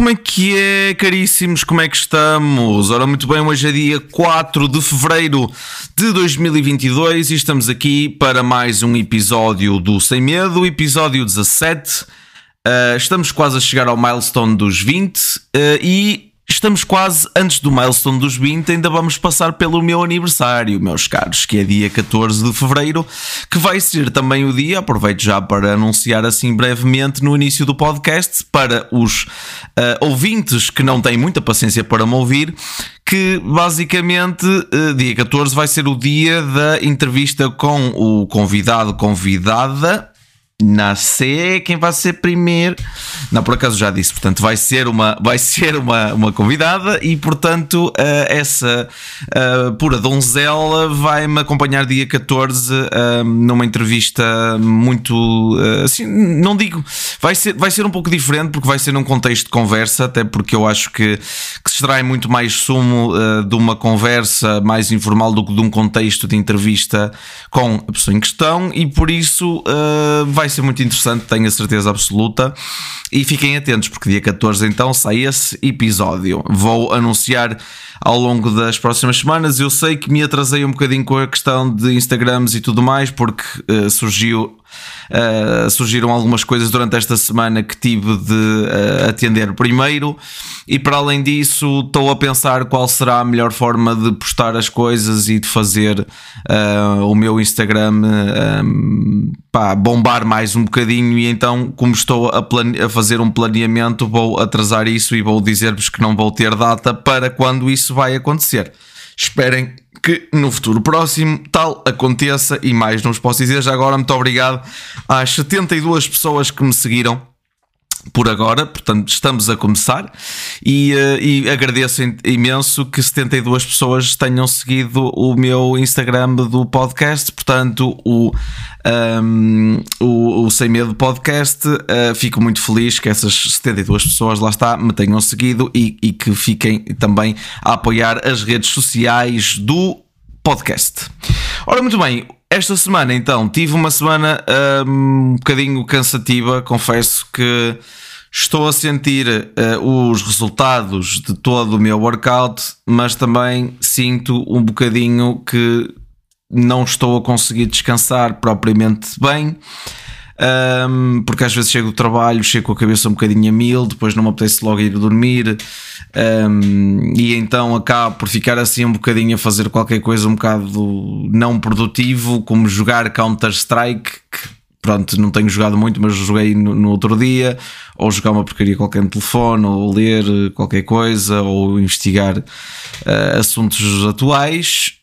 Como é que é, caríssimos? Como é que estamos? Ora, muito bem, hoje é dia 4 de Fevereiro de 2022 e estamos aqui para mais um episódio do Sem Medo, episódio 17. Estamos quase a chegar ao milestone dos 20 e estamos quase, antes do milestone dos 20, ainda vamos passar pelo meu aniversário, meus caros, que é dia 14 de Fevereiro, que vai ser também o dia, aproveito já para anunciar assim brevemente no início do podcast, para os ouvintes que não têm muita paciência para me ouvir, que basicamente dia 14 vai ser o dia da entrevista com o convidada, não sei quem vai ser primeiro. Não, por acaso já disse. Portanto, vai ser uma convidada. E portanto, essa pura donzela vai-me acompanhar dia 14 numa entrevista muito assim, não digo, vai ser um pouco diferente, porque vai ser num contexto de conversa. Até porque eu acho que se extrai muito mais sumo de uma conversa mais informal do que de um contexto de entrevista com a pessoa em questão. E por isso vai ser muito interessante, tenho a certeza absoluta. E fiquem atentos, porque dia 14 então sai esse episódio. Vou anunciar ao longo das próximas semanas. Eu sei que me atrasei um bocadinho com a questão de Instagrams e tudo mais, porque surgiram algumas coisas durante esta semana que tive de atender primeiro. E para além disso, estou a pensar qual será a melhor forma de postar as coisas e de fazer o meu Instagram bombar mais um bocadinho. E então, como estou a fazer um planeamento, vou atrasar isso e vou dizer-vos que não vou ter data para quando isso vai acontecer. Esperem que no futuro próximo tal aconteça e mais não vos posso dizer. Já agora, muito obrigado às 72 pessoas que me seguiram por agora. Portanto, estamos a começar e agradeço imenso que 72 pessoas tenham seguido o meu Instagram do podcast. Portanto, o Sem Medo Podcast, fico muito feliz que essas 72 pessoas, lá está, me tenham seguido e que fiquem também a apoiar as redes sociais do podcast. Ora, muito bem, esta semana então tive uma semana um bocadinho cansativa, confesso que estou a sentir os resultados de todo o meu workout, mas também sinto um bocadinho que não estou a conseguir descansar propriamente bem, porque às vezes chego do trabalho, chego com a cabeça um bocadinho a mil, depois não me apetece logo ir dormir, e então acabo por ficar assim um bocadinho a fazer qualquer coisa um bocado não produtivo, como jogar Counter Strike, que pronto, não tenho jogado muito, mas joguei no outro dia, ou jogar uma porcaria qualquer no telefone, ou ler qualquer coisa, ou investigar assuntos atuais,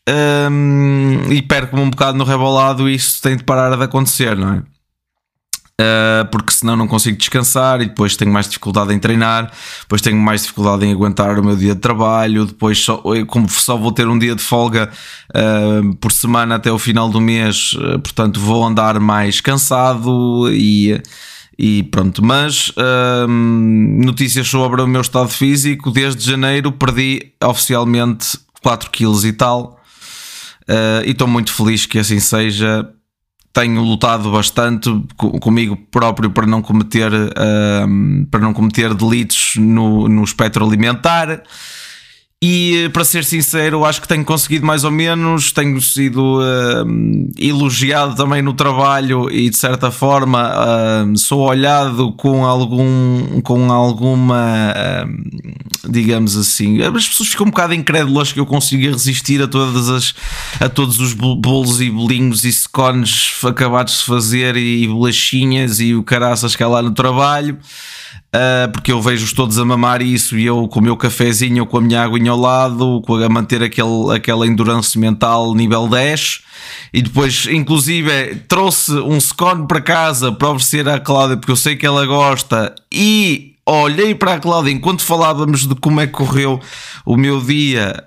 e perco-me um bocado no rebolado, e isso tem de parar de acontecer, não é? Porque senão não consigo descansar e depois tenho mais dificuldade em treinar, depois tenho mais dificuldade em aguentar o meu dia de trabalho, depois como só vou ter um dia de folga por semana até o final do mês, portanto vou andar mais cansado e pronto. Mas notícias sobre o meu estado físico: desde janeiro perdi oficialmente 4 quilos e tal, e estou muito feliz que assim seja. Tenho lutado bastante comigo próprio para não cometer, delitos no espectro alimentar. E para ser sincero, acho que tenho conseguido mais ou menos, tenho sido elogiado também no trabalho e de certa forma sou olhado com alguma, digamos assim, as pessoas ficam um bocado incrédulas que eu consiga resistir a todos os bolos e bolinhos e scones acabados de fazer e bolachinhas e o caraças que há lá no trabalho. Porque eu vejo-os todos a mamar isso e eu com o meu cafezinho, com a minha aguinha ao lado, a manter aquela endurance mental nível 10. E depois, inclusive, trouxe um scone para casa para oferecer à Cláudia, porque eu sei que ela gosta, e olhei para a Cláudia enquanto falávamos de como é que correu o meu dia.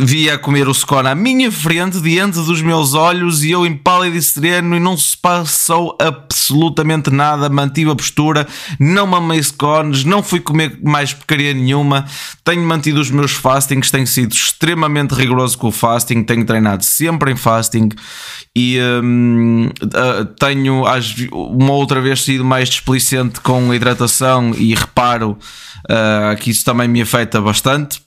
Vi a comer o scone à minha frente, diante dos meus olhos, e eu empálido e sereno, e não se passou absolutamente nada. Mantive a postura, não mamei scones, não fui comer mais porcaria nenhuma. Tenho mantido os meus fastings, tenho sido extremamente rigoroso com o fasting, tenho treinado sempre em fasting e tenho uma outra vez sido mais displicente com hidratação observação e reparo que isso também me afeta bastante.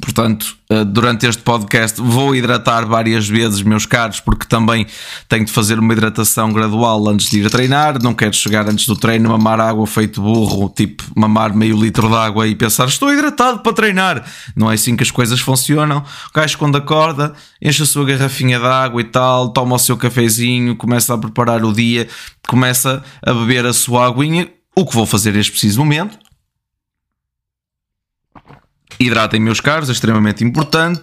Portanto, durante este podcast vou hidratar várias vezes, meus caros, porque também tenho de fazer uma hidratação gradual antes de ir a treinar. Não quero chegar antes do treino, mamar água feito burro, tipo mamar meio litro de água e pensar estou hidratado para treinar. Não é assim que as coisas funcionam. O gajo, quando acorda, enche a sua garrafinha de água e tal, toma o seu cafezinho, começa a preparar o dia, começa a beber a sua aguinha, o que vou fazer neste preciso momento. Hidratem, meus caros, é extremamente importante.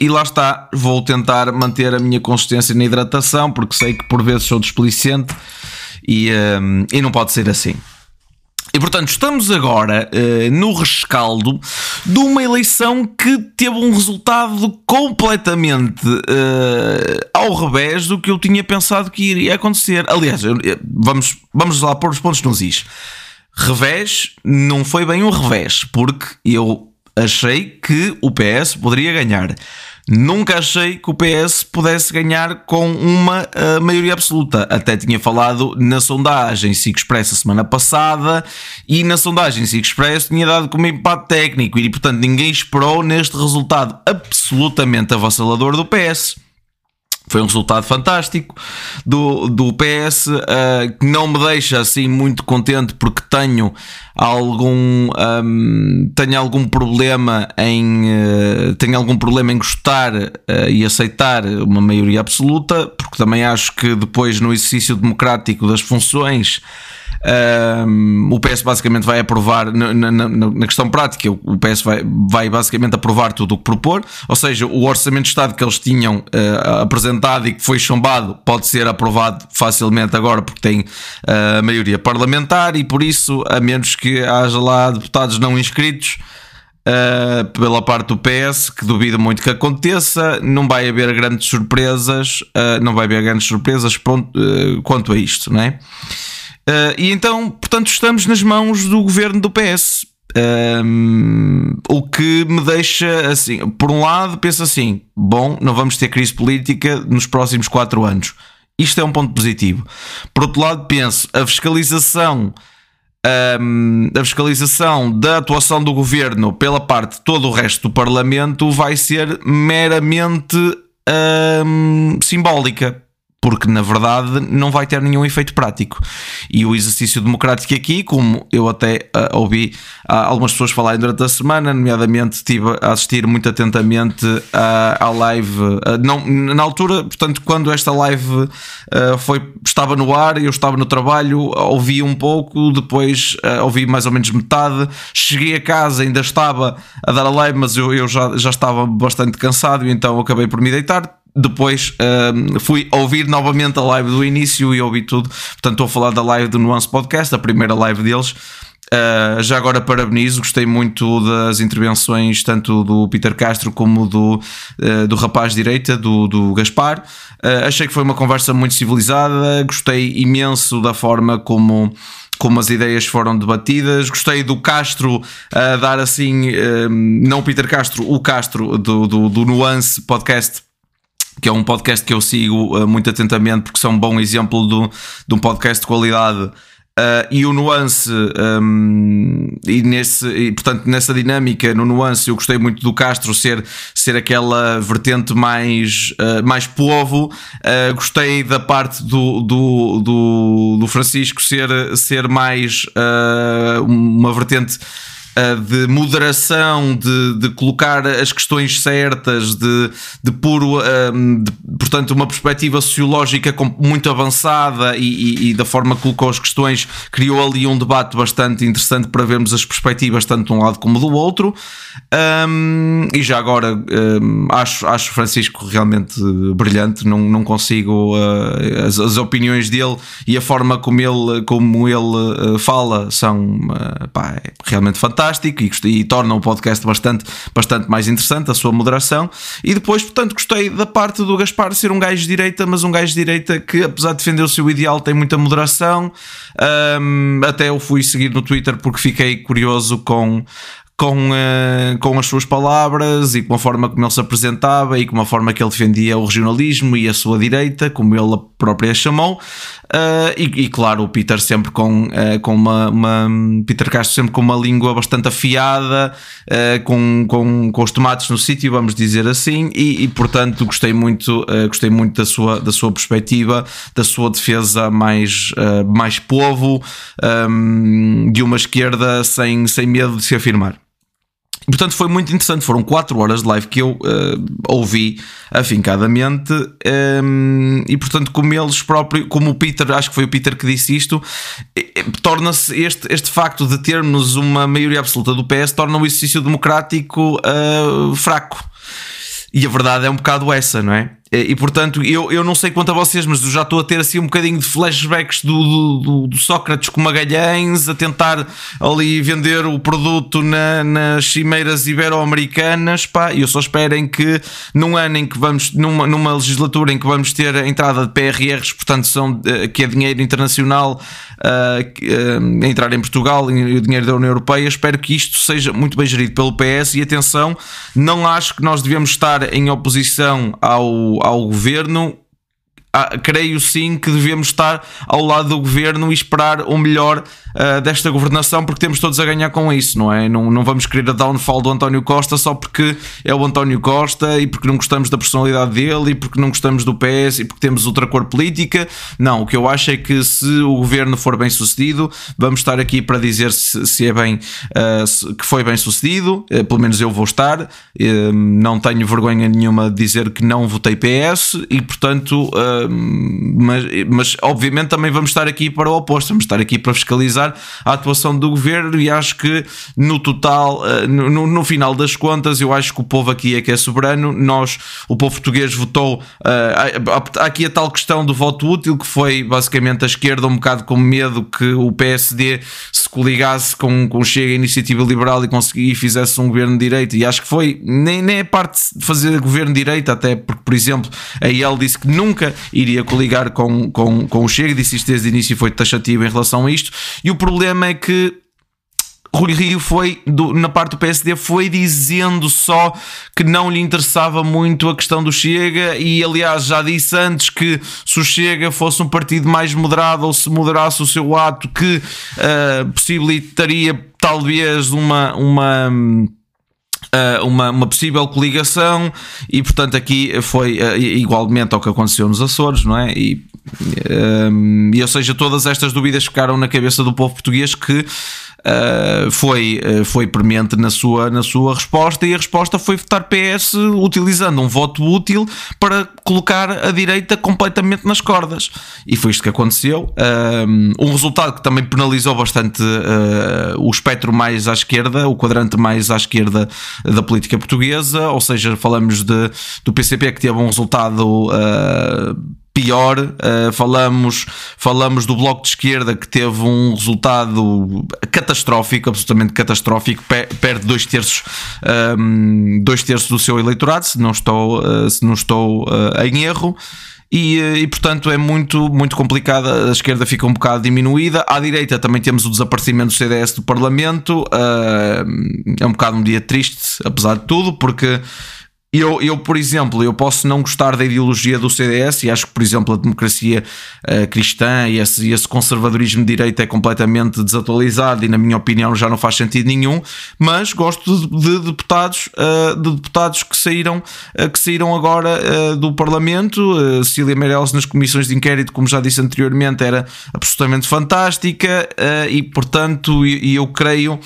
E lá está, vou tentar manter a minha consistência na hidratação, porque sei que por vezes sou desplicente e não pode ser assim. E portanto estamos agora no rescaldo de uma eleição que teve um resultado completamente ao revés do que eu tinha pensado que iria acontecer. Aliás, vamos lá pôr os pontos nos is. Revés, não foi bem um revés, porque eu achei que o PS poderia ganhar. Nunca achei que o PS pudesse ganhar com uma maioria absoluta. Até tinha falado na sondagem SIC Express a semana passada, e na sondagem SIC Express tinha dado como empate técnico, e portanto ninguém esperou neste resultado absolutamente avassalador do PS. Foi um resultado fantástico do PS, que não me deixa assim muito contente, porque tenho algum problema em gostar e aceitar uma maioria absoluta, porque também acho que depois no exercício democrático das funções o PS basicamente vai aprovar na questão prática, o PS vai basicamente aprovar tudo o que propor, ou seja, o orçamento de Estado que eles tinham apresentado e que foi chumbado pode ser aprovado facilmente agora, porque tem a maioria parlamentar, e por isso, a menos que haja lá deputados não inscritos pela parte do PS, que duvido muito que aconteça, não vai haver grandes surpresas quanto a isto, não é? E então, portanto, estamos nas mãos do governo do PS, o que me deixa assim, por um lado penso assim, bom, não vamos ter crise política nos próximos 4 anos, isto é um ponto positivo. Por outro lado penso, a fiscalização da atuação do governo pela parte de todo o resto do Parlamento vai ser meramente simbólica, porque na verdade não vai ter nenhum efeito prático. E o exercício democrático aqui, como eu até ouvi algumas pessoas falarem durante a semana, nomeadamente estive a assistir muito atentamente à live, na altura, portanto, quando esta live estava no ar, eu estava no trabalho, ouvi um pouco, depois ouvi mais ou menos metade, cheguei a casa, ainda estava a dar a live, mas eu já estava bastante cansado, então acabei por me deitar. Depois fui ouvir novamente a live do início e ouvi tudo. Portanto, estou a falar da live do Nuance Podcast, a primeira live deles. Já agora parabenizo, gostei muito das intervenções tanto do Peter Castro como do rapaz de direita, do Gaspar. Achei que foi uma conversa muito civilizada, gostei imenso da forma como as ideias foram debatidas, gostei do Castro a dar assim, não o Peter Castro, o Castro do Nuance Podcast, que é um podcast que eu sigo muito atentamente, porque são um bom exemplo de um podcast de qualidade, e o Nuance, portanto nessa dinâmica, no Nuance eu gostei muito do Castro ser aquela vertente mais povo, gostei da parte do Francisco ser mais uma vertente de moderação, de colocar as questões certas, de puro, portanto uma perspectiva sociológica muito avançada, e da forma que colocou as questões criou ali um debate bastante interessante para vermos as perspectivas tanto de um lado como do outro. E já agora acho Francisco realmente brilhante, não consigo as opiniões dele e a forma como ele fala são é realmente fantástico. E torna o podcast bastante mais interessante, a sua moderação. E depois, portanto, gostei da parte do Gaspar ser um gajo de direita, mas um gajo de direita que, apesar de defender o seu ideal, tem muita moderação. Até eu fui seguir no Twitter porque fiquei curioso com as suas palavras e com a forma como ele se apresentava e com a forma que ele defendia o regionalismo e a sua direita, como ele própria chamou, e claro, o Peter sempre com Peter Castro sempre com uma língua bastante afiada, com os tomates no sítio, vamos dizer assim, e portanto gostei muito da sua perspectiva, da sua defesa mais povo, de uma esquerda sem medo de se afirmar. Portanto, foi muito interessante. Foram 4 horas de live que eu ouvi afincadamente, e portanto, como eles próprios, como o Peter, acho que foi o Peter que disse isto, torna-se este facto de termos uma maioria absoluta do PS, torna o exercício democrático fraco. E a verdade é um bocado essa, não é? E portanto, eu não sei quanto a vocês, mas eu já estou a ter assim um bocadinho de flashbacks do Sócrates com Magalhães, a tentar ali vender o produto nas cimeiras ibero-americanas, pá. E eu só espero que num ano em que vamos, numa legislatura em que vamos ter a entrada de PRRs, portanto que é dinheiro internacional a entrar em Portugal e o dinheiro da União Europeia, espero que isto seja muito bem gerido pelo PS. E atenção, não acho que nós devemos estar em oposição ao governo, creio sim que devemos estar ao lado do governo e esperar o melhor desta governação, porque temos todos a ganhar com isso, não é? Não vamos querer a downfall do António Costa só porque é o António Costa e porque não gostamos da personalidade dele e porque não gostamos do PS e porque temos outra cor política. Não, o que eu acho é que se o governo for bem sucedido, vamos estar aqui para dizer se é bem, que foi bem sucedido, pelo menos eu vou estar, não tenho vergonha nenhuma de dizer que não votei PS e portanto... Mas obviamente também vamos estar aqui para o oposto, vamos estar aqui para fiscalizar a atuação do governo, e acho que no total, no final das contas, eu acho que o povo aqui é que é soberano. O povo português votou, há aqui a tal questão do voto útil, que foi basicamente a esquerda um bocado com medo que o PSD se coligasse com Chega, a Iniciativa Liberal, e fizesse um governo de direita, e acho que foi, nem é parte de fazer governo de direita, até porque, por exemplo, a IEL disse que nunca iria coligar com o Chega, disse isto desde o início e foi taxativo em relação a isto. E o problema é que Rui Rio foi, na parte do PSD, foi dizendo só que não lhe interessava muito a questão do Chega, e aliás já disse antes que se o Chega fosse um partido mais moderado, ou se moderasse o seu ato, que possibilitaria talvez uma possível coligação. E portanto aqui foi igualmente ao que aconteceu nos Açores, não é? Ou seja, todas estas dúvidas ficaram na cabeça do povo português, que foi premente na sua resposta, e a resposta foi votar PS, utilizando um voto útil para colocar a direita completamente nas cordas, e foi isto que aconteceu. Um resultado que também penalizou bastante o espectro mais à esquerda, o quadrante mais à esquerda da política portuguesa, ou seja, falamos do PCP, que teve um resultado pior, falamos do Bloco de Esquerda, que teve um resultado catastrófico, absolutamente catastrófico, perde 2/3 do seu eleitorado, se não estou em erro. E portanto é muito complicada. A esquerda fica um bocado diminuída. À direita também temos o desaparecimento do CDS do Parlamento. É um bocado um dia triste, apesar de tudo, porque eu, por exemplo, eu posso não gostar da ideologia do CDS, e acho que, por exemplo, a democracia cristã e esse conservadorismo de direita é completamente desatualizado e, na minha opinião, já não faz sentido nenhum, mas gosto de deputados que saíram agora do Parlamento. Cecília Meirelles nas comissões de inquérito, como já disse anteriormente, era absolutamente fantástica, e, portanto, eu creio...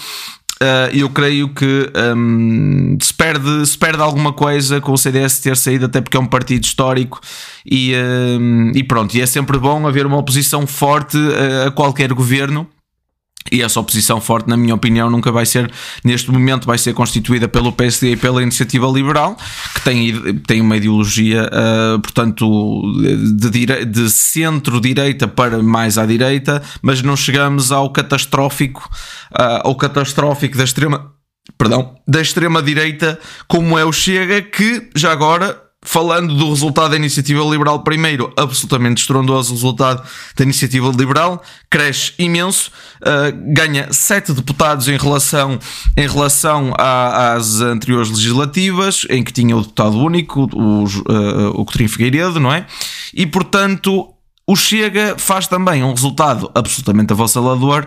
que se perde alguma coisa com o CDS ter saído, até porque é um partido histórico, e pronto, e é sempre bom haver uma oposição forte a qualquer governo. E essa oposição forte, na minha opinião, nunca vai ser, neste momento, vai ser constituída pelo PSD e pela Iniciativa Liberal, que tem uma ideologia, portanto, de centro-direita para mais à direita, mas não chegamos ao catastrófico da extrema-direita, como é o Chega, que já agora... Falando do resultado da Iniciativa Liberal primeiro, absolutamente estrondoso o resultado da Iniciativa Liberal, cresce imenso, ganha 7 deputados em relação às anteriores legislativas, em que tinha o deputado único, o Coutinho Figueiredo, não é? E, portanto, o Chega faz também um resultado absolutamente avassalador,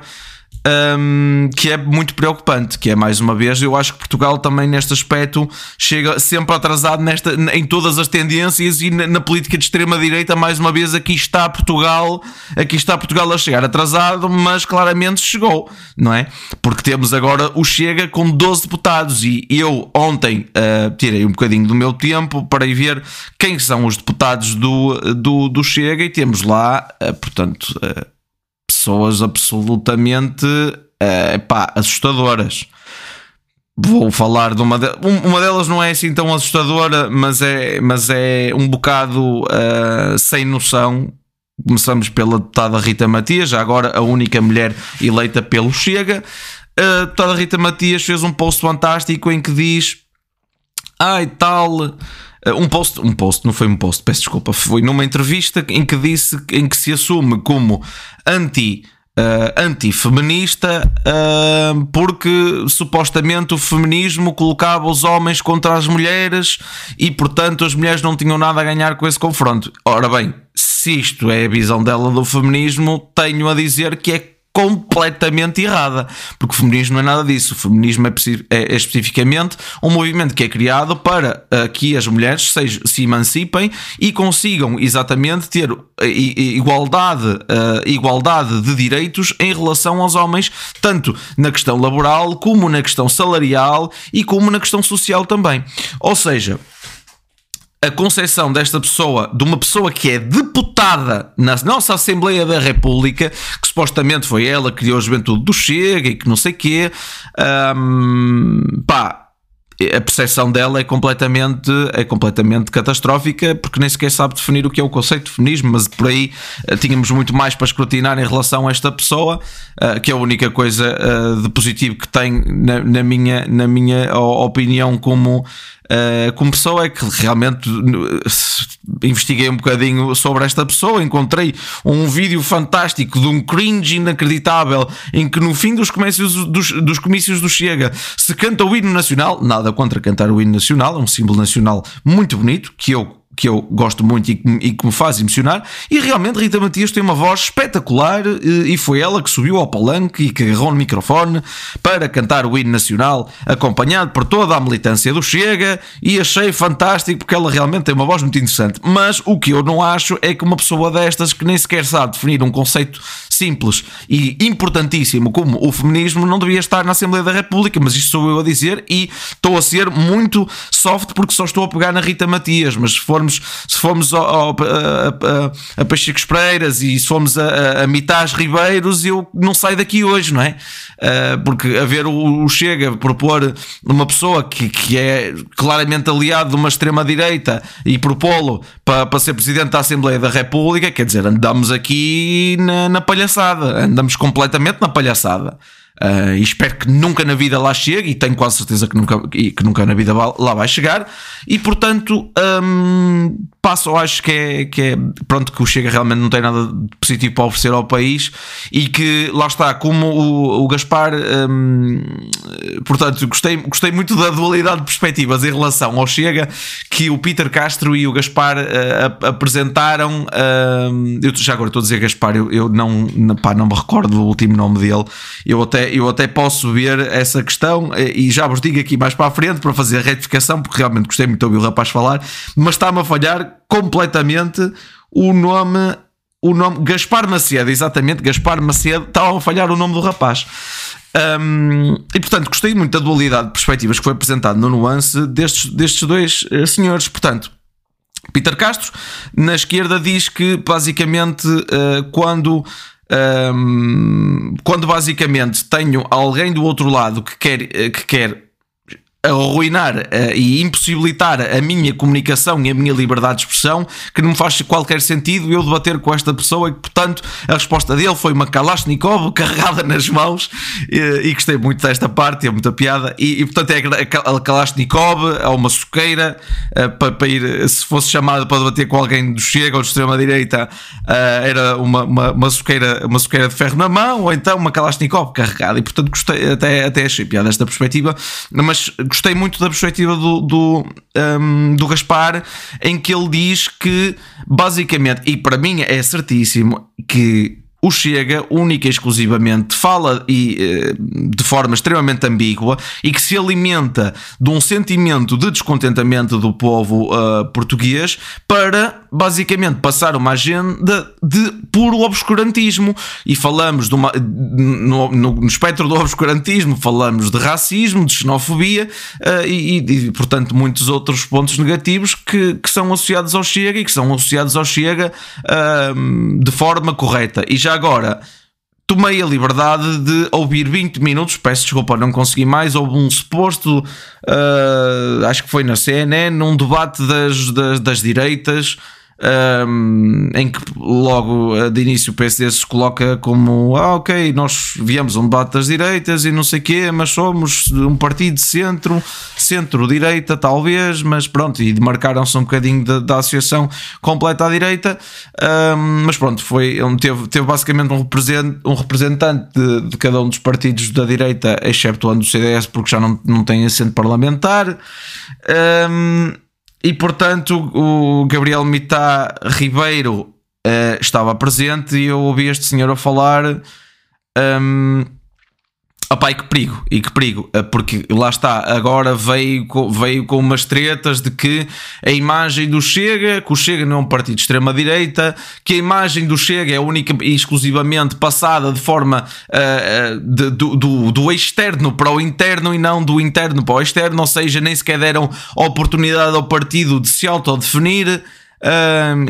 que é muito preocupante, que é, mais uma vez, eu acho que Portugal também neste aspecto chega sempre atrasado em todas as tendências e na política de extrema-direita, mais uma vez, aqui está Portugal a chegar atrasado, mas claramente chegou, não é? Porque temos agora o Chega com 12 deputados e eu ontem tirei um bocadinho do meu tempo para ir ver quem são os deputados do Chega e temos lá, portanto... pessoas absolutamente assustadoras. Vou falar de uma delas não é assim tão assustadora, mas é um bocado sem noção. Começamos pela deputada Rita Matias, já agora a única mulher eleita pelo Chega. A deputada Rita Matias fez um post fantástico em que diz... Foi numa entrevista em que disse, em que se assume como anti-feminista, porque supostamente o feminismo colocava os homens contra as mulheres e, portanto, as mulheres não tinham nada a ganhar com esse confronto. Ora bem, se isto é a visão dela do feminismo, tenho a dizer que é completamente errada, porque o feminismo não é nada disso. O feminismo é especificamente um movimento que é criado para que as mulheres se emancipem e consigam exatamente ter igualdade de direitos em relação aos homens, tanto na questão laboral, como na questão salarial e como na questão social também. Ou seja, a concepção desta pessoa, de uma pessoa que é deputada na nossa Assembleia da República, que supostamente foi ela que criou a juventude do Chega e que não sei quê, a percepção dela é completamente catastrófica, porque nem sequer sabe definir o que é o conceito de feminismo, mas por aí tínhamos muito mais para escrutinar em relação a esta pessoa, que é a única coisa de positivo que tem na minha opinião como pessoa, é que realmente investiguei um bocadinho sobre esta pessoa, encontrei um vídeo fantástico de um cringe inacreditável em que no fim dos comícios do Chega se canta o hino nacional. Nada contra cantar o hino nacional, é um símbolo nacional muito bonito, que eu gosto muito e que me faz emocionar, e realmente Rita Matias tem uma voz espetacular e foi ela que subiu ao palanque e que agarrou no microfone para cantar o hino nacional, acompanhado por toda a militância do Chega, e achei fantástico porque ela realmente tem uma voz muito interessante. Mas o que eu não acho é que uma pessoa destas, que nem sequer sabe definir um conceito simples e importantíssimo como o feminismo, não devia estar na Assembleia da República, mas isto sou eu a dizer e estou a ser muito soft porque só estou a pegar na Rita Matias, mas se formos a Pacheco Espreiras e se formos a Mitás Ribeiros, eu não saio daqui hoje, não é? Porque a ver o Chega propor uma pessoa que é claramente aliado de uma extrema-direita e propô-lo para ser Presidente da Assembleia da República, quer dizer, andamos aqui na palhaçada, andamos completamente na palhaçada. E espero que nunca na vida lá chegue, e tenho quase certeza que nunca na vida lá vai chegar, e portanto acho que o Chega realmente não tem nada de positivo para oferecer ao país, e que lá está, como o Gaspar, portanto gostei muito da dualidade de perspectivas em relação ao Chega que o Peter Castro e o Gaspar apresentaram. Eu já agora estou a dizer Gaspar, eu não me recordo do último nome dele, eu até posso ver essa questão e já vos digo aqui mais para a frente para fazer a retificação, porque realmente gostei muito de ouvir o rapaz falar, mas está-me a falhar completamente o nome Gaspar Macedo, exatamente, Gaspar Macedo, estava a falhar o nome do rapaz. E portanto gostei muito da dualidade de perspectivas que foi apresentada no Nuance destes dois senhores. Portanto, Peter Castro na esquerda diz que basicamente quando basicamente tenho alguém do outro lado que quer arruinar e impossibilitar a minha comunicação e a minha liberdade de expressão, que não me faz qualquer sentido eu debater com esta pessoa, e portanto a resposta dele foi uma Kalashnikov carregada nas mãos, e gostei muito desta parte, é muita piada, e portanto é a Kalashnikov, é uma soqueira, para ir, se fosse chamada para debater com alguém do Chega ou de extrema-direita, era uma soqueira de ferro na mão, ou então uma Kalashnikov carregada, e portanto gostei, até achei piada esta perspectiva, mas gostei muito da perspectiva do Gaspar, em que ele diz que basicamente, e para mim é certíssimo, que o Chega única e exclusivamente fala e de forma extremamente ambígua, e que se alimenta de um sentimento de descontentamento do povo português, para basicamente passar uma agenda de puro obscurantismo. E falamos no espectro do obscurantismo, falamos de racismo, de xenofobia e portanto muitos outros pontos negativos que são associados ao Chega, e que são associados ao Chega de forma correta. E já agora, tomei a liberdade de ouvir 20 minutos, peço desculpa, não consegui mais, houve um suposto, acho que foi na CNN, um debate das direitas, em que logo de início o PSD se coloca como ok, nós viemos a um debate das direitas e não sei o quê, mas somos um partido de centro, centro-direita talvez, mas pronto, e demarcaram-se um bocadinho da associação completa à direita, mas pronto, teve basicamente um representante de cada um dos partidos da direita, exceptuando o CDS, porque já não tem assento parlamentar. E portanto o Gabriel Mitá Ribeiro estava presente, e eu ouvi este senhor a falar, opá, e que perigo, porque lá está, agora veio com umas tretas de que a imagem do Chega, que o Chega não é um partido de extrema-direita, que a imagem do Chega é única e exclusivamente passada de forma do externo para o interno, e não do interno para o externo, ou seja, nem sequer deram oportunidade ao partido de se autodefinir.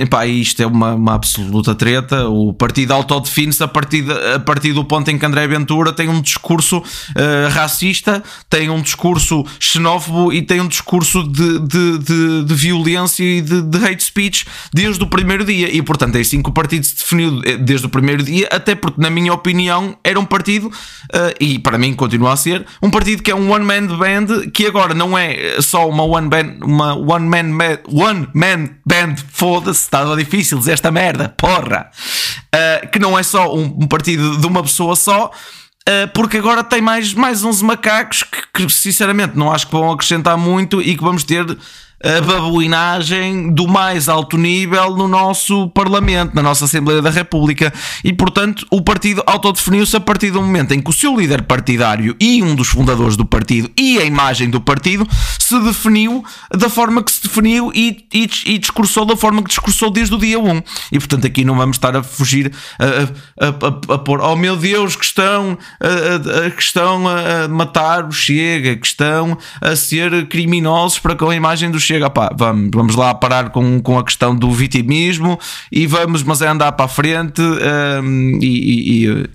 Epá, isto é uma absoluta treta. O partido autodefine-se a partir do ponto em que André Ventura tem um discurso racista, tem um discurso xenófobo e tem um discurso de violência e de hate speech desde o primeiro dia, e portanto é assim que o partido se definiu desde o primeiro dia, até porque na minha opinião era um partido, e para mim continua a ser, um partido que é um one-man band, que agora não é só uma one-man band, foda-se, estava difícil dizer esta merda, porra, que não é só um partido de uma pessoa só, porque agora tem mais 11 macacos que sinceramente não acho que vão acrescentar muito, e que vamos ter a babuinagem do mais alto nível no nosso Parlamento, na nossa Assembleia da República. E portanto o partido autodefiniu-se a partir do momento em que o seu líder partidário e um dos fundadores do partido e a imagem do partido se definiu da forma que se definiu e discursou da forma que discursou desde o dia 1, e portanto aqui não vamos estar a fugir a pôr, oh meu Deus, que estão a matar o Chega, que estão a ser criminosos para com a imagem do Chega. Pá, vamos lá parar com a questão do vitimismo, e vamos, mas é andar para a frente,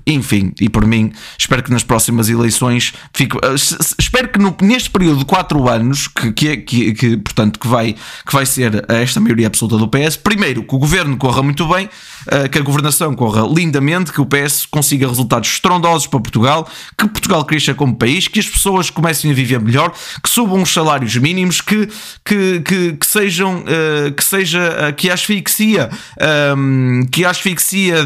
enfim, e por mim espero que nas próximas eleições espero que neste período de 4 anos portanto que vai ser esta maioria absoluta do PS, primeiro que o governo corra muito bem, que a governação corra lindamente, que o PS consiga resultados estrondosos para Portugal, que Portugal cresça como país, que as pessoas comecem a viver melhor, que subam os salários mínimos, que a asfixia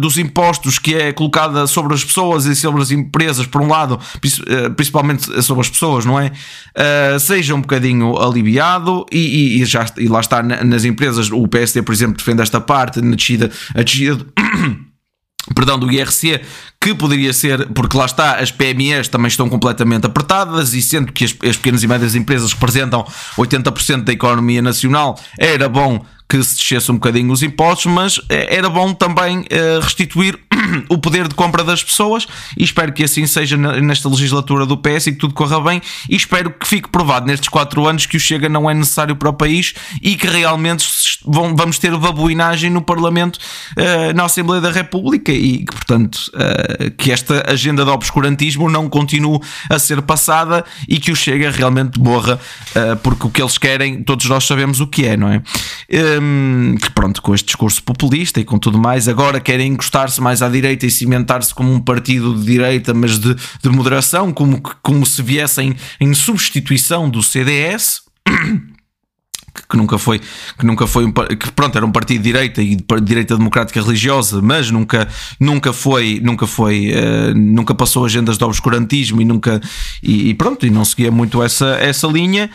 dos impostos que é colocada sobre as pessoas e sobre as empresas, por um lado, principalmente sobre as pessoas, não é? Seja um bocadinho aliviado, e lá está, nas empresas o PSD, por exemplo, defende esta parte na descida, perdão, do IRC, que poderia ser, porque lá está, as PMEs também estão completamente apertadas, e sendo que as pequenas e médias empresas representam 80% da economia nacional, era bom que se descesse um bocadinho os impostos, mas era bom também restituir o poder de compra das pessoas, e espero que assim seja nesta legislatura do PS, e que tudo corra bem, e espero que fique provado nestes 4 anos que o Chega não é necessário para o país, e que realmente se vamos ter babuinagem no Parlamento, na Assembleia da República, e que, portanto, que esta agenda de obscurantismo não continue a ser passada e que o Chega realmente morra, porque o que eles querem, todos nós sabemos o que é, não é? Que pronto, com este discurso populista e com tudo mais, agora querem encostar-se mais à direita e cimentar-se como um partido de direita, mas de moderação, como se viessem em substituição do CDS, que nunca foi que pronto, era um partido de direita e de direita democrática religiosa, mas nunca passou agendas de obscurantismo e não seguia muito essa linha,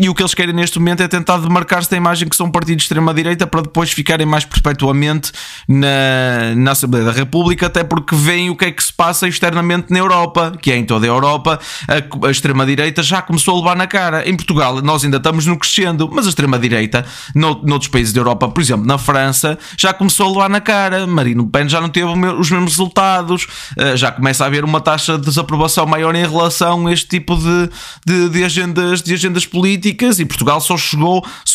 e o que eles querem neste momento é tentar demarcar-se da imagem que são um partido de extrema-direita para depois ficarem mais perpetuamente na Assembleia da República, até porque veem o que é que se passa externamente na Europa, que é em toda a Europa a extrema-direita já começou a levar na cara. Em Portugal nós ainda estamos no crescendo, mas a extrema-direita noutros países da Europa, por exemplo na França, já começou a levar na cara. Marine Le Pen já não teve os mesmos resultados, já começa a haver uma taxa de desaprovação maior em relação a este tipo de agendas políticas, e Portugal só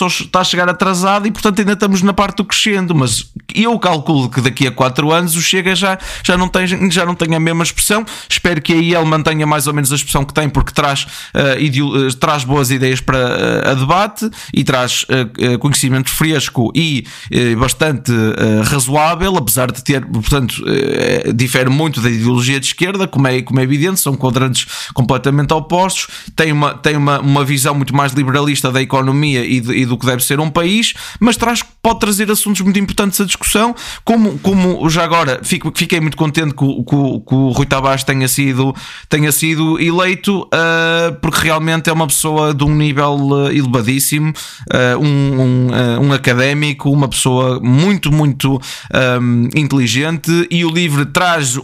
está a chegar atrasado, e portanto ainda estamos na parte do crescendo, mas eu calculo que daqui a 4 anos o Chega já não tem a mesma expressão. Espero que aí ele mantenha mais ou menos a expressão que tem, porque traz boas ideias para a debate e traz conhecimento fresco e bastante razoável, apesar de ter, portanto, difere muito da ideologia de esquerda, como é evidente, são quadrantes completamente opostos, tem uma visão muito mais liberalista da economia e do que deve ser um país, mas pode trazer assuntos muito importantes à discussão, como já agora fiquei muito contente que o Rui Tavares tenha sido eleito, porque realmente é uma pessoa de um nível elevadíssimo, um académico, uma pessoa muito, muito inteligente, e o LIVRE traz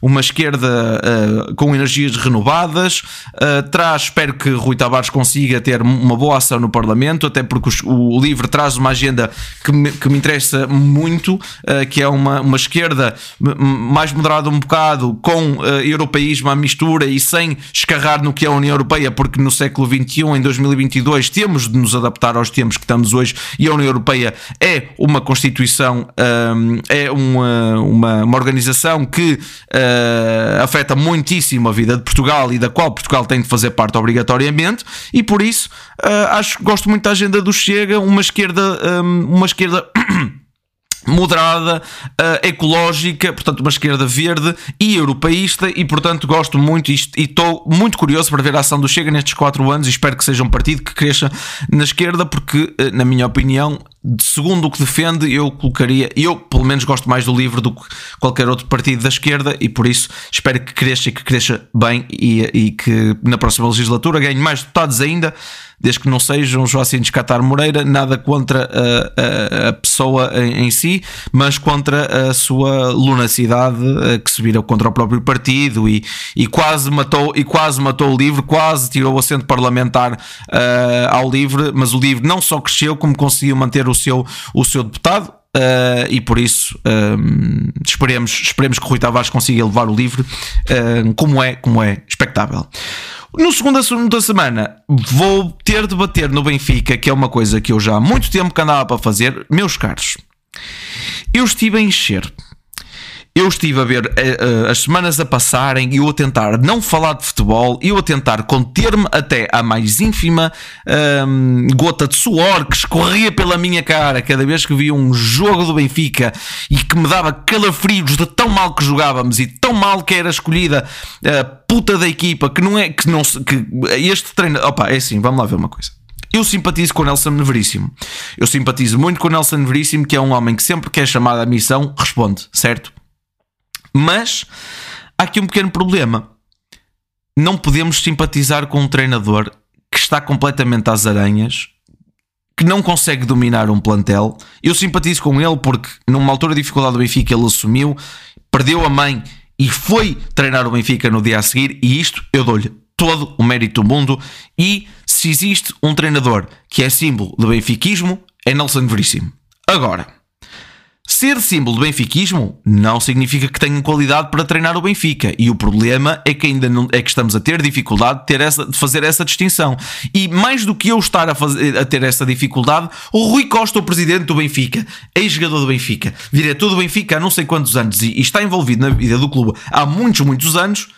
uma esquerda com energias renovadas, espero que Rui Tavares consiga ter uma boa ação no Parlamento, até porque o LIVRE traz uma agenda que me interessa muito, que é uma esquerda mais moderada um bocado, com europeísmo à mistura e sem escarrar no que é a União Europeia, porque no século XXI, em 2022, temos de nos adaptar aos tempos que estamos hoje, e a União Europeia é uma Constituição, é uma organização que afeta muitíssimo a vida de Portugal e da qual Portugal tem de fazer parte obrigatoriamente, e por isso gosto muito da agenda do Chega, uma esquerda moderada, ecológica, portanto uma esquerda verde e europeísta, e portanto gosto muito e estou muito curioso para ver a ação do Chega nestes 4 anos, e espero que seja um partido que cresça na esquerda, porque na minha opinião, segundo o que defende, eu pelo menos gosto mais do LIVRE do que qualquer outro partido da esquerda, e por isso espero que cresça e que cresça bem, e que na próxima legislatura ganhe mais deputados ainda, desde que não sejam Joacine Katar Moreira. Nada contra a pessoa em si, mas contra a sua lunacidade, que se virou contra o próprio partido e quase matou o LIVRE, quase tirou o assento parlamentar ao LIVRE, mas o LIVRE não só cresceu como conseguiu manter o seu deputado, e por isso esperemos que Rui Tavares consiga elevar o LIVRE, como é expectável. No segundo assunto da semana, vou ter de bater no Benfica, que é uma coisa que eu já há muito tempo que andava para fazer. Meus caros, eu estive a encher. Eu estive a ver as semanas a passarem, e eu a tentar não falar de futebol, eu a tentar conter-me até à mais ínfima gota de suor que escorria pela minha cara cada vez que via um jogo do Benfica, e que me dava calafrios de tão mal que jogávamos e tão mal que era escolhida a puta da equipa, que este treino... Opa, é assim, vamos lá ver uma coisa. Eu simpatizo com o Nelson Veríssimo. Eu simpatizo muito com o Nelson Veríssimo, que é um homem que sempre que é chamado à missão responde, certo? Mas há aqui um pequeno problema. Não podemos simpatizar com um treinador que está completamente às aranhas, que não consegue dominar um plantel. Eu simpatizo com ele porque numa altura de dificuldade do Benfica ele assumiu, perdeu a mãe e foi treinar o Benfica no dia a seguir, e isto eu dou-lhe todo o mérito do mundo. E se existe um treinador que é símbolo do benfiquismo, é Nelson Veríssimo. Agora, Ser símbolo do benfiquismo não significa que tenham qualidade para treinar o Benfica, e o problema é que ainda não, é que estamos a ter dificuldade de, fazer essa distinção. E mais do que eu estar a ter essa dificuldade, o Rui Costa, o presidente do Benfica, ex-jogador do Benfica, diretor do Benfica há não sei quantos anos e está envolvido na vida do clube há muitos, muitos anos,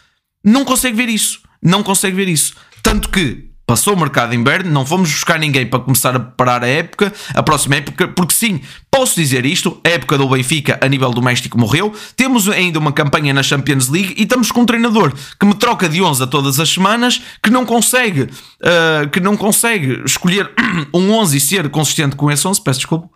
não consegue ver isso. Não consegue ver isso. Tanto que passou o mercado de inverno, não fomos buscar ninguém para começar a preparar a época, a próxima época, porque sim, posso dizer isto, a época do Benfica a nível doméstico morreu, temos ainda uma campanha na Champions League e estamos com um treinador que me troca de 11 a todas as semanas, que não consegue escolher um 11 e ser consistente com esse 11, peço desculpa,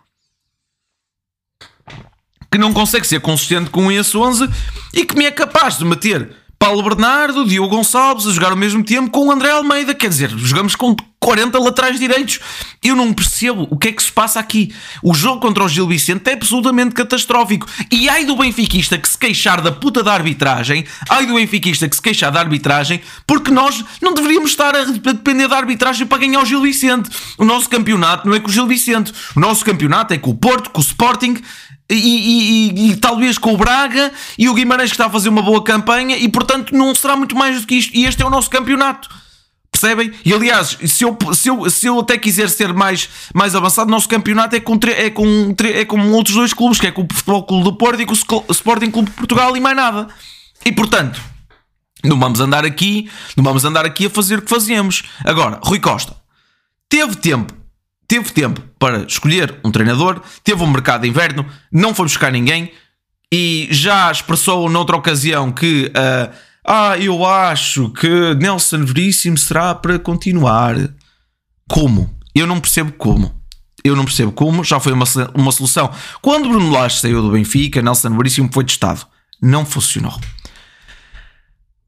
que não consegue ser consistente com esse 11 e que me é capaz de meter Paulo Bernardo, Diogo Gonçalves a jogar ao mesmo tempo com o André Almeida, quer dizer, jogamos com 40 laterais direitos. Eu não percebo o que é que se passa aqui. O jogo contra o Gil Vicente é absolutamente catastrófico. E ai do benfiquista que se queixar da puta da arbitragem, ai do benfiquista que se queixar da arbitragem, porque nós não deveríamos estar a depender da arbitragem para ganhar o Gil Vicente. O nosso campeonato não é com o Gil Vicente, o nosso campeonato é com o Porto, com o Sporting e talvez com o Braga e o Guimarães, que está a fazer uma boa campanha, e portanto não será muito mais do que isto, e este é o nosso campeonato, percebem? E aliás, se eu até quiser ser mais avançado, o nosso campeonato é com outros dois clubes, que é com o Futebol Clube do Porto e com o Sporting Clube de Portugal, e mais nada. E portanto não vamos andar aqui a fazer o que fazemos. Agora, Rui Costa teve tempo para escolher um treinador, teve um mercado de inverno, não foi buscar ninguém, e já expressou noutra ocasião que eu acho que Nelson Veríssimo será para continuar. Como? Eu não percebo como. Já foi uma solução. Quando Bruno Lage saiu do Benfica, Nelson Veríssimo foi testado. Não funcionou.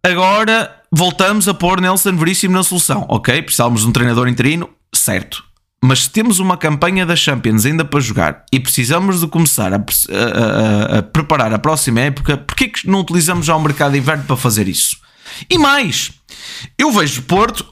Agora voltamos a pôr Nelson Veríssimo na solução. Ok, precisávamos de um treinador interino, certo. Mas se temos uma campanha da Champions ainda para jogar e precisamos de começar a preparar a próxima época, porquê que não utilizamos já o mercado de inverno para fazer isso? E mais, eu vejo Porto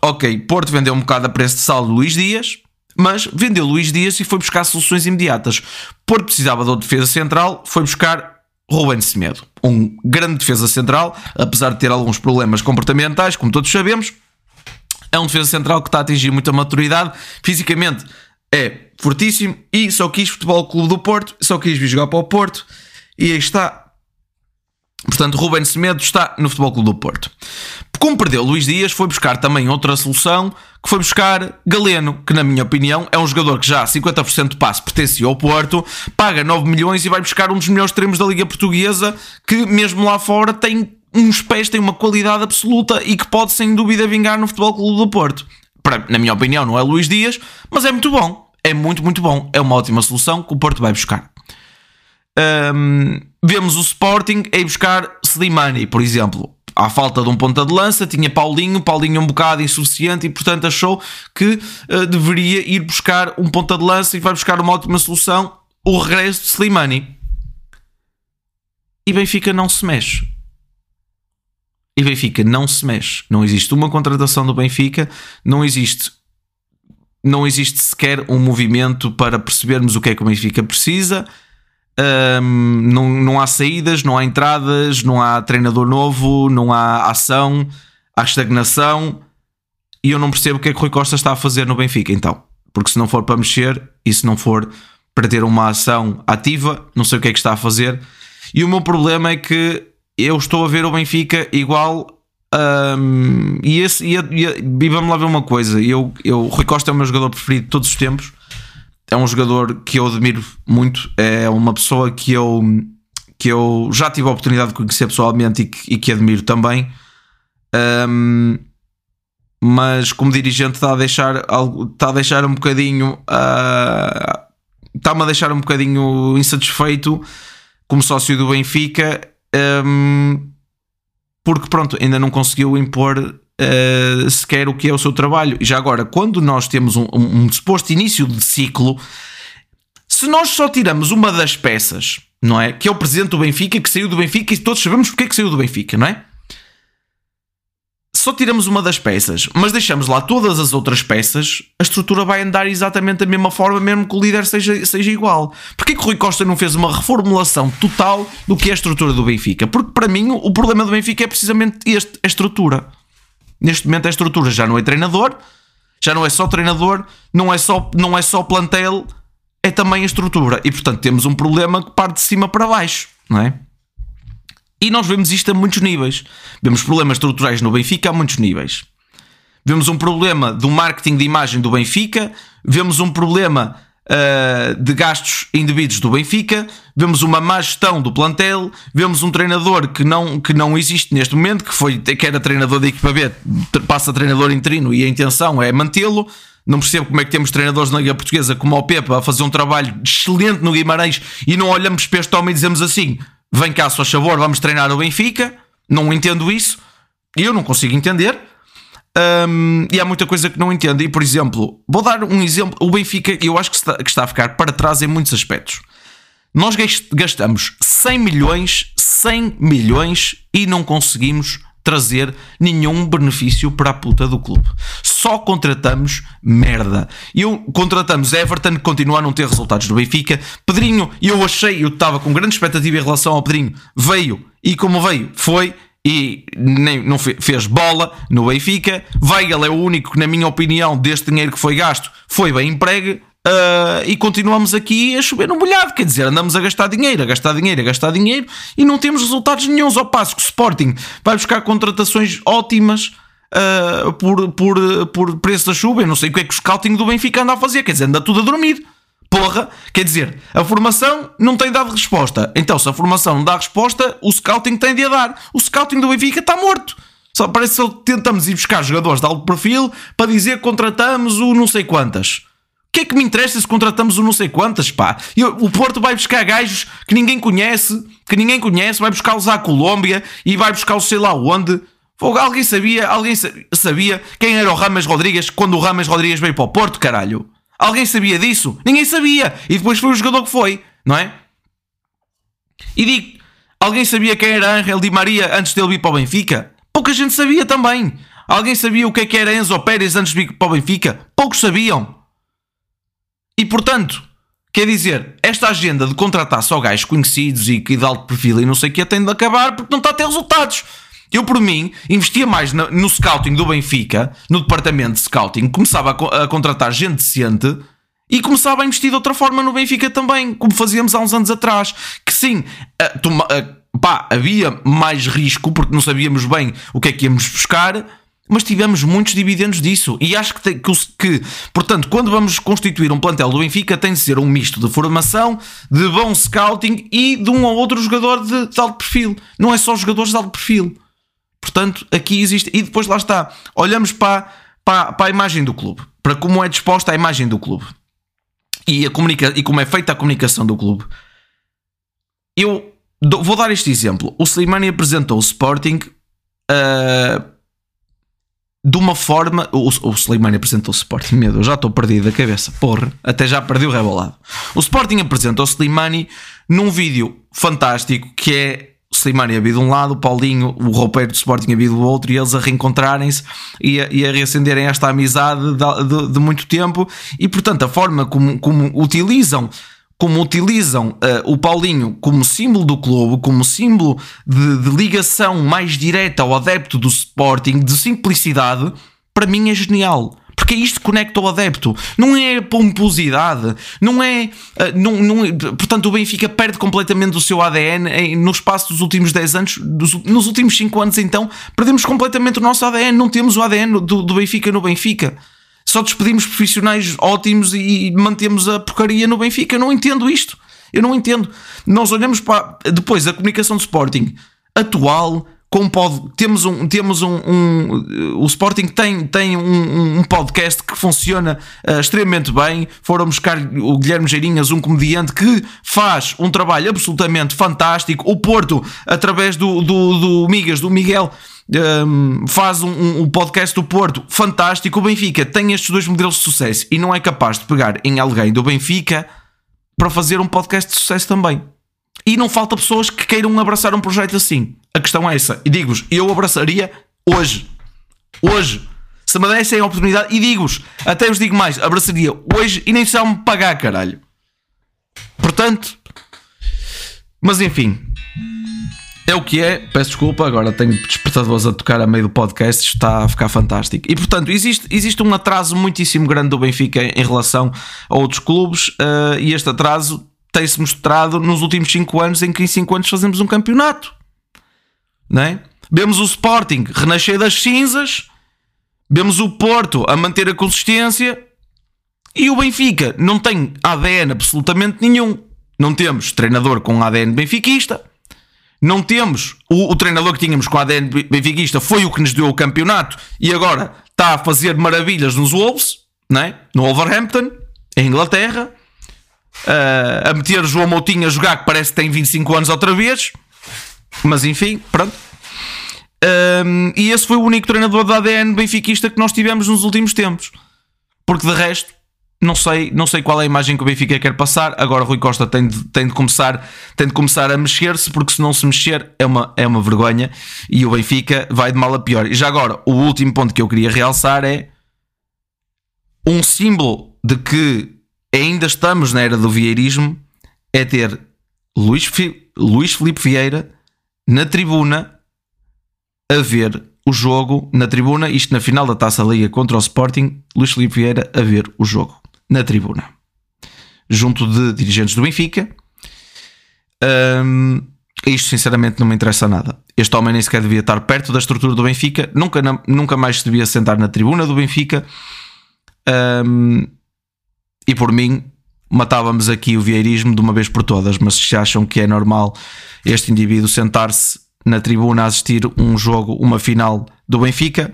vendeu um bocado a preço de saldo Luis Díaz, mas vendeu Luis Díaz e foi buscar soluções imediatas. Porto precisava de outra defesa central, foi buscar Rúben Semedo, um grande defesa central, apesar de ter alguns problemas comportamentais, como todos sabemos. É um defesa central que está a atingir muita maturidade, fisicamente é fortíssimo, e só quis Futebol Clube do Porto, só quis vir jogar para o Porto, e aí está. Portanto, Rúben Semedo está no Futebol Clube do Porto. Como perdeu Luís Díaz, foi buscar também outra solução, que foi buscar Galeno, que na minha opinião é um jogador que já a 50% de passe pertence ao Porto, paga 9 milhões e vai buscar um dos melhores extremos da Liga Portuguesa, que mesmo lá fora tem uns pés, tem uma qualidade absoluta e que pode sem dúvida vingar no Futebol Clube do Porto. Na minha opinião não é Luís Díaz, mas é muito bom, é muito, muito bom, é uma ótima solução que o Porto vai buscar. Vemos o Sporting a ir buscar Slimani, por exemplo. À falta de um ponta de lança, tinha Paulinho um bocado insuficiente, e portanto achou que deveria ir buscar um ponta de lança, e vai buscar uma ótima solução, o regresso de Slimani. E Benfica não se mexe. Não existe uma contratação do Benfica, não existe sequer um movimento para percebermos o que o Benfica precisa. Não há saídas, não há entradas, não há treinador novo, não há ação, há estagnação, e eu não percebo o que é que Rui Costa está a fazer no Benfica, então, porque se não for para mexer e se não for para ter uma ação ativa, não sei o que é que está a fazer. E o meu problema é que eu estou a ver o Benfica igual. E vamos lá ver uma coisa. Rui Costa é o meu jogador preferido de todos os tempos. É um jogador que eu admiro muito. É uma pessoa que eu já tive a oportunidade de conhecer pessoalmente e que admiro também. Mas como dirigente está-me a deixar um bocadinho insatisfeito como sócio do Benfica. Porque pronto, ainda não conseguiu impor sequer o que é o seu trabalho. E já agora, quando nós temos um suposto início de ciclo, se nós só tiramos uma das peças, não é? Que é o presidente do Benfica, que saiu do Benfica, e todos sabemos porque é que saiu do Benfica, não é? só tiramos uma das peças, mas deixamos lá todas as outras peças, a estrutura vai andar exatamente da mesma forma, mesmo que o líder seja igual. Porquê que o Rui Costa não fez uma reformulação total do que é a estrutura do Benfica? Porque para mim o problema do Benfica é precisamente este, a estrutura. Neste momento a estrutura já não é treinador, já não é só treinador, não é só plantel, é também a estrutura. E portanto temos um problema que parte de cima para baixo, não é? E nós vemos isto a muitos níveis. Vemos problemas estruturais no Benfica a muitos níveis. Vemos um problema do marketing de imagem do Benfica. Vemos um problema de gastos indevidos do Benfica. Vemos uma má gestão do plantel. Vemos um treinador que não existe neste momento, que era treinador da equipa B, passa a treinador interino e a intenção é mantê-lo. Não percebo como é que temos treinadores na Liga Portuguesa como o Pepa a fazer um trabalho excelente no Guimarães e não olhamos para este homem e dizemos assim: vem cá, só favor, vamos treinar o Benfica. Não entendo isso. Eu não consigo entender. E há muita coisa que não entendo. E, por exemplo, vou dar um exemplo. O Benfica, eu acho que está a ficar para trás em muitos aspectos. Nós gastamos 100 milhões e não conseguimos trazer nenhum benefício para a puta do clube. Só contratamos merda. Contratamos Everton, que continua a não ter resultados do Benfica. Pedrinho, eu estava com grande expectativa em relação ao Pedrinho. Veio, e como veio, foi, e não fez bola no Benfica. Weigl é o único que, na minha opinião, deste dinheiro que foi gasto, foi bem empregue. E continuamos aqui a chover no molhado, quer dizer, andamos a gastar dinheiro, e não temos resultados nenhuns, ao passo que o Sporting vai buscar contratações ótimas por preço da chuva. Eu não sei o que é que o scouting do Benfica anda a fazer, quer dizer, anda tudo a dormir, porra, quer dizer, a formação não tem dado resposta. Então, se a formação não dá resposta, o scouting tem de a dar. O scouting do Benfica está morto. Só parece que tentamos ir buscar jogadores de alto perfil para dizer que contratamos o não sei quantas. O que é que me interessa se contratamos o não sei quantas, pá? O Porto vai buscar gajos que ninguém conhece, vai buscá-los à Colômbia e vai buscá-los sei lá onde. Alguém sabia quem era o James Rodrigues quando o James Rodrigues veio para o Porto, caralho? Alguém sabia disso? Ninguém sabia. E depois foi o jogador que foi, não é? E digo, alguém sabia quem era Ángel Di Maria antes dele vir para o Benfica? Pouca gente sabia também. Alguém sabia o que era Enzo Pérez antes de vir para o Benfica? Poucos sabiam. E portanto, quer dizer, esta agenda de contratar só gajos conhecidos e de alto perfil e não sei o que tem de acabar, porque não está a ter resultados. Eu, por mim, investia mais no scouting do Benfica, no departamento de scouting, começava a contratar gente decente e começava a investir de outra forma no Benfica também, como fazíamos há uns anos atrás. Que sim, havia mais risco porque não sabíamos bem o que é que íamos buscar, mas tivemos muitos dividendos disso. E acho que portanto, quando vamos constituir um plantel do Benfica, tem de ser um misto de formação, de bom scouting e de um ou outro jogador de alto perfil. Não é só jogadores de alto perfil. Portanto, aqui existe. E depois lá está, olhamos para a imagem do clube, para como é disposta a imagem do clube e como é feita a comunicação do clube. Eu vou dar este exemplo. O Slimani apresentou o Sporting de uma forma... O Slimani apresentou o Sporting, meu Deus, já estou perdido da cabeça, porra, até já perdi o rebolado. O Sporting apresentou o Slimani num vídeo fantástico que é o Slimani havia de um lado, o Paulinho, o roupeiro do Sporting havia do outro, e eles a reencontrarem-se e a reacenderem esta amizade de muito tempo. E portanto a forma como utilizam o Paulinho como símbolo do clube, como símbolo de ligação mais direta ao adepto do Sporting, de simplicidade, para mim é genial. Porque isto conecta o adepto. Não é pomposidade, portanto o Benfica perde completamente o seu ADN no espaço dos últimos 10 anos, nos últimos 5 anos então, perdemos completamente o nosso ADN, não temos o ADN do Benfica no Benfica. Só despedimos profissionais ótimos e mantemos a porcaria no Benfica. Eu não entendo isto. Eu não entendo. Nós olhamos para... Depois, a comunicação do Sporting atual, como pode... O Sporting tem um podcast que funciona extremamente bem. Foram buscar o Guilherme Geirinhas, um comediante que faz um trabalho absolutamente fantástico. O Porto, através do Migas, do Miguel... faz um podcast do Porto fantástico. O Benfica tem estes dois modelos de sucesso e não é capaz de pegar em alguém do Benfica para fazer um podcast de sucesso também. E não falta pessoas que queiram abraçar um projeto assim. A questão é essa, e digo-vos, eu abraçaria hoje, hoje. Se me dessem a oportunidade, e digo-vos, até vos digo mais, abraçaria hoje e nem precisam me pagar, caralho. Portanto, mas enfim, é o que é. Peço desculpa, agora tenho despertadores a tocar a meio do podcast, isto está a ficar fantástico. E portanto, existe um atraso muitíssimo grande do Benfica em relação a outros clubes, e este atraso tem-se mostrado nos últimos 5 anos, em que em 5 anos fazemos um campeonato, não é? Vemos o Sporting renascer das cinzas, vemos o Porto a manter a consistência, e o Benfica não tem ADN absolutamente nenhum. Não temos treinador com ADN benfiquista, não temos o treinador que tínhamos com ADN benfiquista, foi o que nos deu o campeonato e agora está a fazer maravilhas nos Wolves, não é? No Wolverhampton, em Inglaterra, a meter o João Moutinho a jogar, que parece que tem 25 anos outra vez, mas enfim, pronto. E esse foi o único treinador da ADN benfiquista que nós tivemos nos últimos tempos, porque de resto não sei qual é a imagem que o Benfica quer passar. Agora Rui Costa tem de começar a mexer-se, porque se não se mexer é uma vergonha e o Benfica vai de mal a pior. E já agora, o último ponto que eu queria realçar é um símbolo de que ainda estamos na era do vieirismo, é ter Luís Filipe Vieira na tribuna a ver o jogo na tribuna, isto na final da Taça Liga contra o Sporting, Luís Filipe Vieira a ver o jogo na tribuna, junto de dirigentes do Benfica. Isto sinceramente não me interessa nada. Este homem nem sequer devia estar perto da estrutura do Benfica, nunca mais se devia sentar na tribuna do Benfica, e por mim matávamos aqui o vieirismo de uma vez por todas. Mas se acham que é normal este indivíduo sentar-se na tribuna a assistir um jogo, uma final do Benfica,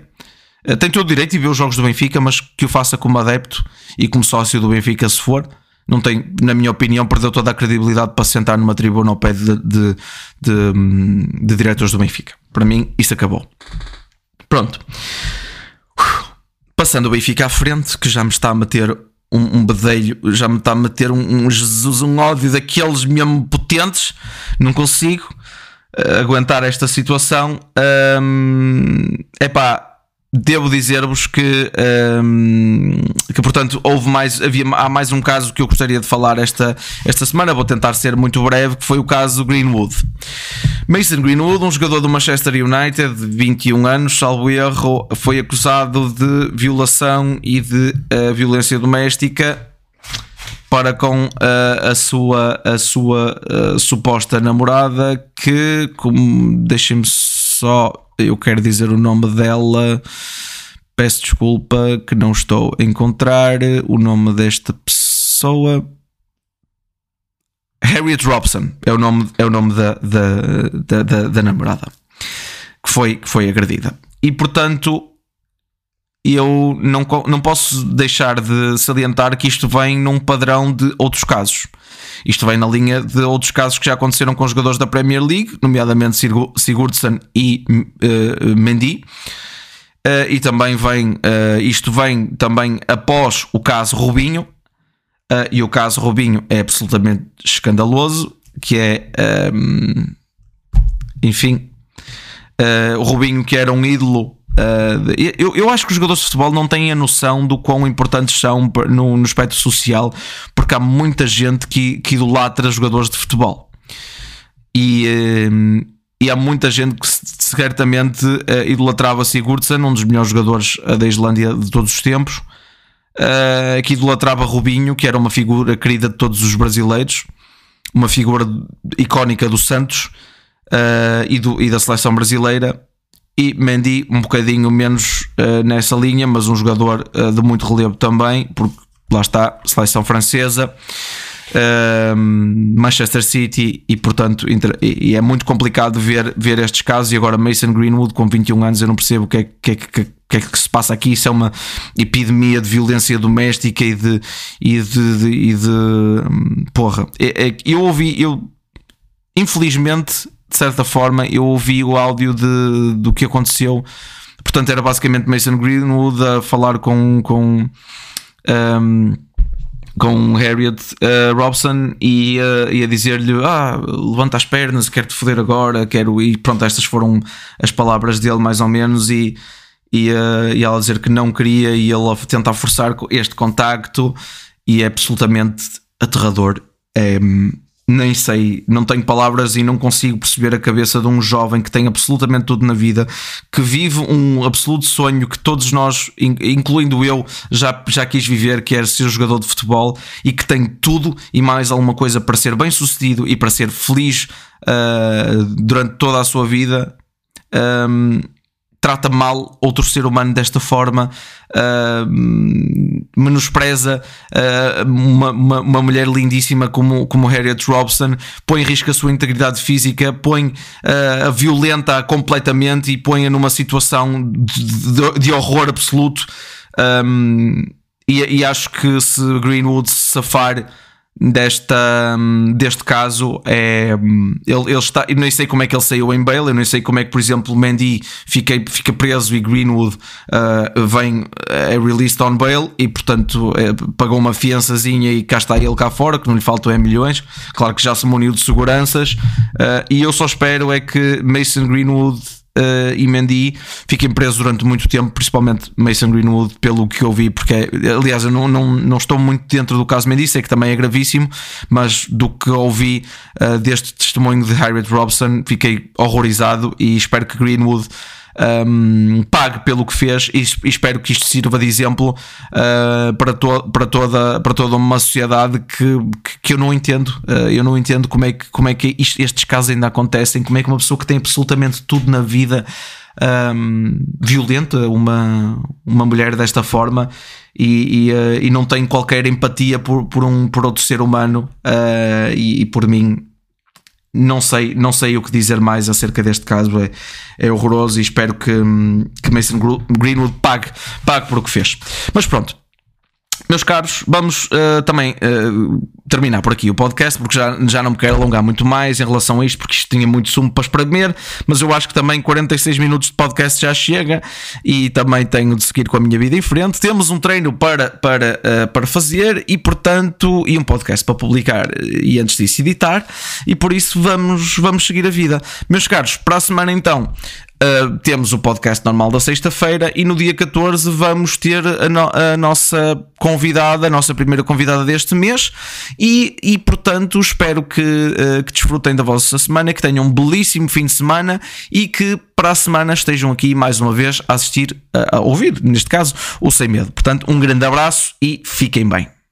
tem todo o direito de ver os jogos do Benfica, mas que o faça como adepto e como sócio do Benfica, se for. Não tem, na minha opinião, perdeu toda a credibilidade para sentar numa tribuna ao pé de diretores do Benfica. Para mim, isso acabou. Pronto. Passando o Benfica à frente, que já me está a meter um bedelho, já me está a meter um Jesus, um ódio daqueles mesmo potentes. Não consigo aguentar esta situação. Devo dizer-vos que portanto há mais um caso que eu gostaria de falar esta semana. Vou tentar ser muito breve, que foi o caso Greenwood. Mason Greenwood, um jogador do Manchester United de 21 anos, salvo erro, foi acusado de violação e de violência doméstica para com a sua suposta namorada, que, como, deixem-me só, eu quero dizer o nome dela, peço desculpa que não estou a encontrar o nome desta pessoa. Harriet Robson é o nome da namorada que foi agredida. E portanto, eu não posso deixar de salientar que isto vem num padrão de outros casos. Isto vem na linha de outros casos que já aconteceram com jogadores da Premier League, nomeadamente Sigurdsson e Mendy. E também isto vem também após o caso Robinho. E o caso Robinho é absolutamente escandaloso, que é... o Robinho, que era um ídolo... Eu acho que os jogadores de futebol não têm a noção do quão importantes são no espectro social, porque há muita gente que idolatra jogadores de futebol e há muita gente que certamente idolatrava Sigurdsson, um dos melhores jogadores da Islândia de todos os tempos, que idolatrava Robinho, que era uma figura querida de todos os brasileiros, uma figura icónica do Santos e da seleção brasileira. E Mendy, um bocadinho menos nessa linha, mas um jogador de muito relevo também, porque lá está, seleção francesa, Manchester City, e portanto é muito complicado ver estes casos. E agora Mason Greenwood com 21 anos, eu não percebo o que é que se passa aqui. Isso é uma epidemia de violência doméstica e de porra. Eu ouvi, infelizmente... De certa forma, eu ouvi o áudio do que aconteceu. Portanto, era basicamente Mason Greenwood a falar com Harriet Robson e a dizer-lhe: levanta as pernas, quero-te foder agora, quero ir. Pronto, estas foram as palavras dele, mais ou menos. E e ela dizer que não queria e ele tentar forçar este contacto, e é absolutamente aterrador. É, nem sei, não tenho palavras e não consigo perceber a cabeça de um jovem que tem absolutamente tudo na vida, que vive um absoluto sonho que todos nós, incluindo eu, já quis viver, que é ser jogador de futebol, e que tem tudo e mais alguma coisa para ser bem sucedido e para ser feliz durante toda a sua vida. Trata mal outro ser humano desta forma, menospreza uma mulher lindíssima como Harriet Robson, põe em risco a sua integridade física, põe a violenta completamente e põe-a numa situação de horror absoluto. E acho que se Greenwood se safar deste caso, ele está, eu nem sei como é que ele saiu em bail, eu nem sei como é que, por exemplo, Mendy fica preso e Greenwood é released on bail e, portanto, pagou uma fiançazinha e cá está ele cá fora, que não lhe faltam é milhões. Claro que já se muniu de seguranças, e eu só espero é que Mason Greenwood e Mendy fiquem presos durante muito tempo, principalmente Mason Greenwood, pelo que eu vi, porque, aliás, eu não estou muito dentro do caso Mendy, sei que também é gravíssimo, mas do que ouvi deste testemunho de Harriet Robson, fiquei horrorizado e espero que Greenwood pague pelo que fez, e espero que isto sirva de exemplo para toda uma sociedade que eu não entendo. Eu não entendo como é que estes casos ainda acontecem, como é que uma pessoa que tem absolutamente tudo na vida violenta uma mulher desta forma e não tem qualquer empatia por outro ser humano, e por mim. Não sei o que dizer mais acerca deste caso, é horroroso, e espero que Mason Greenwood pague por o que fez. Mas pronto, meus caros, vamos também terminar por aqui o podcast, porque já não me quero alongar muito mais em relação a isto, porque isto tinha muito sumo para espremer, mas eu acho que também 46 minutos de podcast já chega, e também tenho de seguir com a minha vida em frente. Temos um treino para fazer e, portanto, e um podcast para publicar e, antes disso, editar, e por isso vamos seguir a vida. Meus caros, para a semana então temos o podcast normal da sexta-feira, e no dia 14 vamos ter a nossa convidada, a nossa primeira convidada deste mês, e portanto espero que desfrutem da vossa semana, que tenham um belíssimo fim de semana e que para a semana estejam aqui mais uma vez a assistir, a ouvir, neste caso, o Sem Medo. Portanto, um grande abraço e fiquem bem.